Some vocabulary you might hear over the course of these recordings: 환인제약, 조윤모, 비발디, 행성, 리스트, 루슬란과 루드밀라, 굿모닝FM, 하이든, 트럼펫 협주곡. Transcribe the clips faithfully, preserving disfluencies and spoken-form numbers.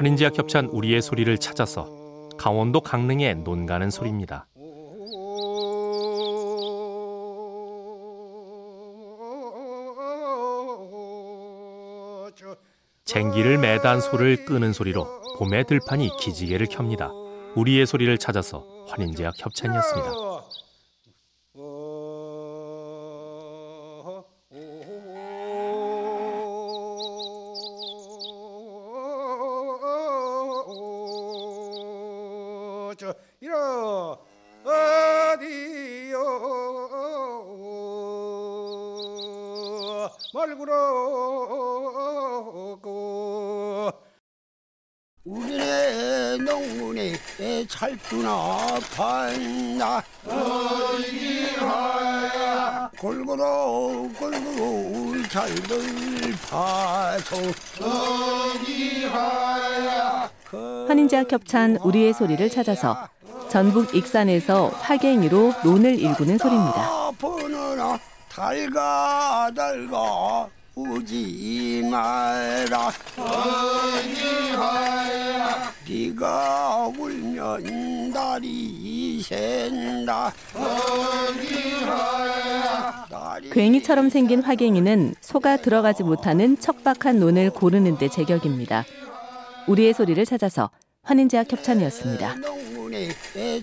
환인제약 협찬 우리의 소리를 찾아서 강원도 강릉의 논가는 소리입니다. 쟁기를 매단 소를 끄는 소리로 봄의 들판이 기지개를 켭니다. 우리의 소리를 찾아서 환인제약 협찬이었습니다. 우리네 농군이 찰두나 판나 어이기하야 골고루 골고루 잘들 파소 어이기하야. 환인제약 협찬 우리의 소리를 찾아서 전북 익산에서 파갱이로 논을 일구는 소리입니다. 보너나 달가 달가 오지 마라 어이하야 네가 울면 달이 샌다 어이하야. 괭이처럼 생긴 화갱이는 소가 들어가지 못하는 척박한 논을 고르는 데 제격입니다. 우리의 소리를 찾아서 환인제약 협찬이었습니다.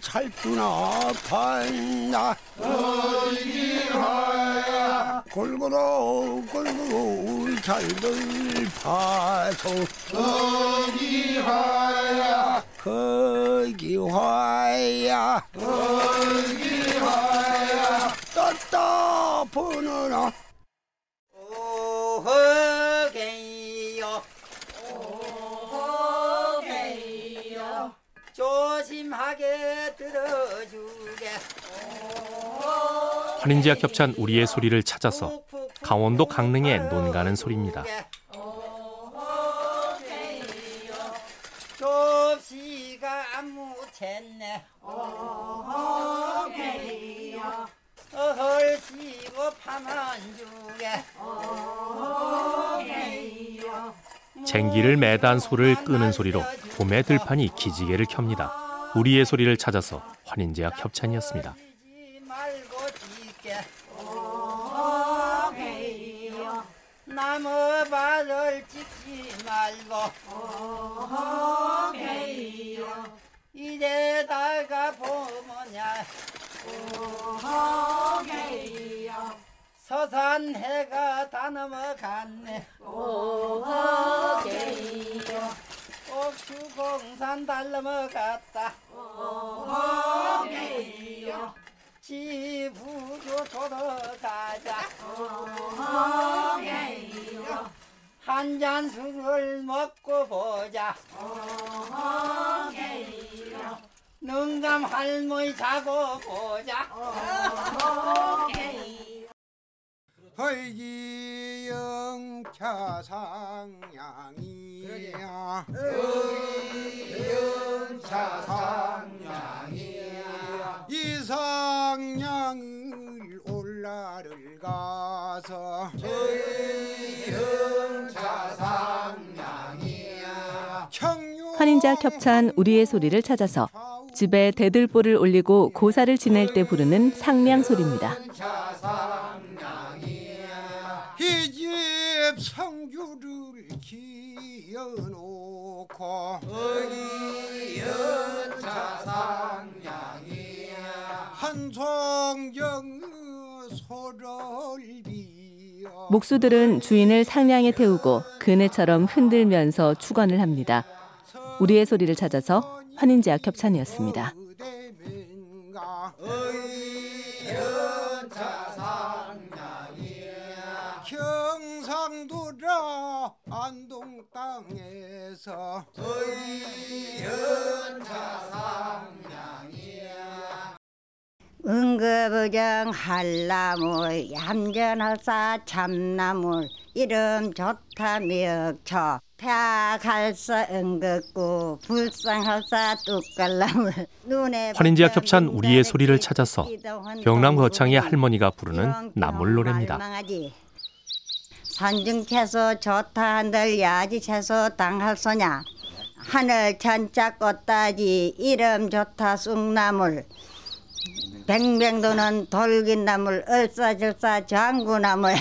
찰두나 판나 어이하야 골고루 골고루 잘들 파소 어이하야 거기화야 어이하야 떴다 보느라 오허게요 오허게요 조심하게 들어주게. 환인제약 협찬 우리의 소리를 찾아서 강원도 강릉에 논가는 소리입니다. 접시가 안 묻혔네 오허게요 얼씨고 파만 주게 오허게요. 쟁기를 매단 소를 끄는 소리로 봄의 들판이 기지개를 켭니다. 우리의 소리를 찾아서 환인제약 협찬이었습니다. 나무밭을 찍지 말고 이제다가 보면야 서산해가 다 넘어갔네 오허게요 옥주공산 다 넘어갔다 오허게요 지부교 돌아가자 오허게요 한잔 술을 먹고 보자 오허게요 능감 할머니 자고 보자 오허게요. 의기영차 상냥이야 의기영차 상냥이야 이상냥을 올라를 가서 의기영차 상냥이야. 환인제약 협찬 우리의 소리를 찾아서 집에 대들보를 올리고 고사를 지낼 때 부르는 상냥 소리입니다. 성주를 기어놓고 의연차 상냥이야 한송정의 소를 비어 목수들은 주인을 상냥에 태우고 그네처럼 흔들면서 축원을 합니다. 우리의 소리를 찾아서 환인제약 협찬이었습니다. 경상도라 안동 땅에서 의연차 상냥이야 응급의정 한나물 얌전하사 참나물 이름 좋다 미역초 펴갈사 응급구 불쌍하사 뚝갈나물 눈에 환인제약 협찬 우리의 소리를 찾아서 경남 거창의 할머니가 부르는 나물 노래입니다. 산중채소 좋다 한들 야지채소 당할소냐 하늘 잔짝 꽃다지 이름 좋다 쑥나물 백명도는 돌깃나물 얼싸절싸 장구나물.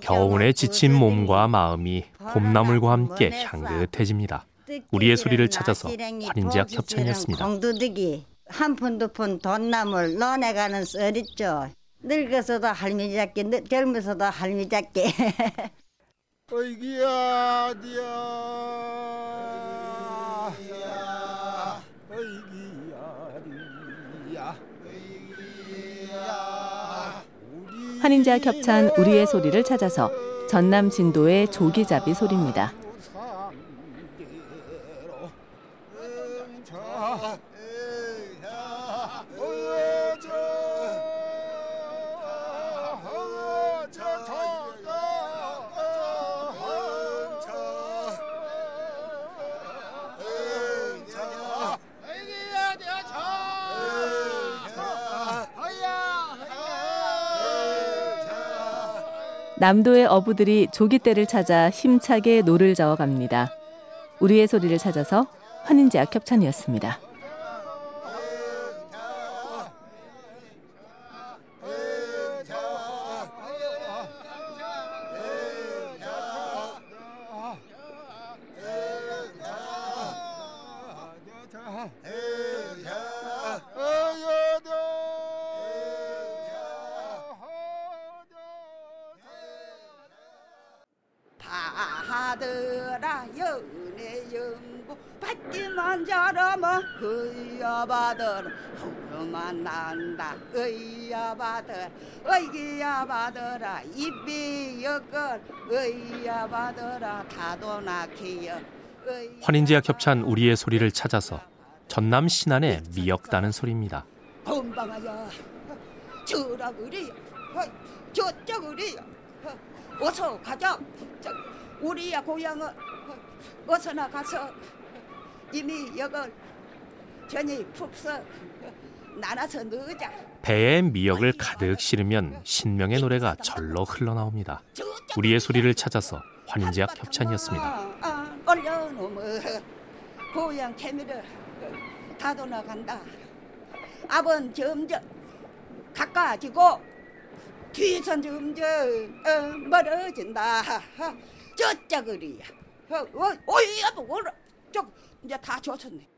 겨운에 지친 몸과 마음이 봄나물과 함께 향긋해집니다. 우리의 소리를 찾아서 환인제약 협찬이었습니다. 공두득이 한 푼 두 푼 돈나물 논해가는 썰있죠. 늙어서도 할미 잡기, 젊어서도 할미 잡기. 어이기야, 디야, 어이기야, 어이기야, 어이기야. 환인제약 협찬 우리의 소리를 찾아서 전남 진도의 조기잡이 소리입니다. 남도의 어부들이 조깃대를 찾아 힘차게 노를 저어갑니다. 우리의 소리를 찾아서 환인제약 협찬이었습니다. 환인제약 협찬 우리의 소리를 찾아서 전남 신안의 미역 따는 소리입니다. 본방아야, 저라구리, 저쪽으리, 어서 가자. 우리야 고향은 어서 나가서 이미 역을 전이 푹서 나눠서 넣자. 배에 미역을 가득 실으면 신명의 노래가 절로 흘러나옵니다. 우리의 소리를 찾아서 환인제약 협찬이었습니다. 올려놓으면 고향 케미를 다도나 간다. 앞은 점점 가까워지고 뒤선 점점 멀어진다. 저짜그리야. 어이 아빠 오라. 저 이제 다 줬었네.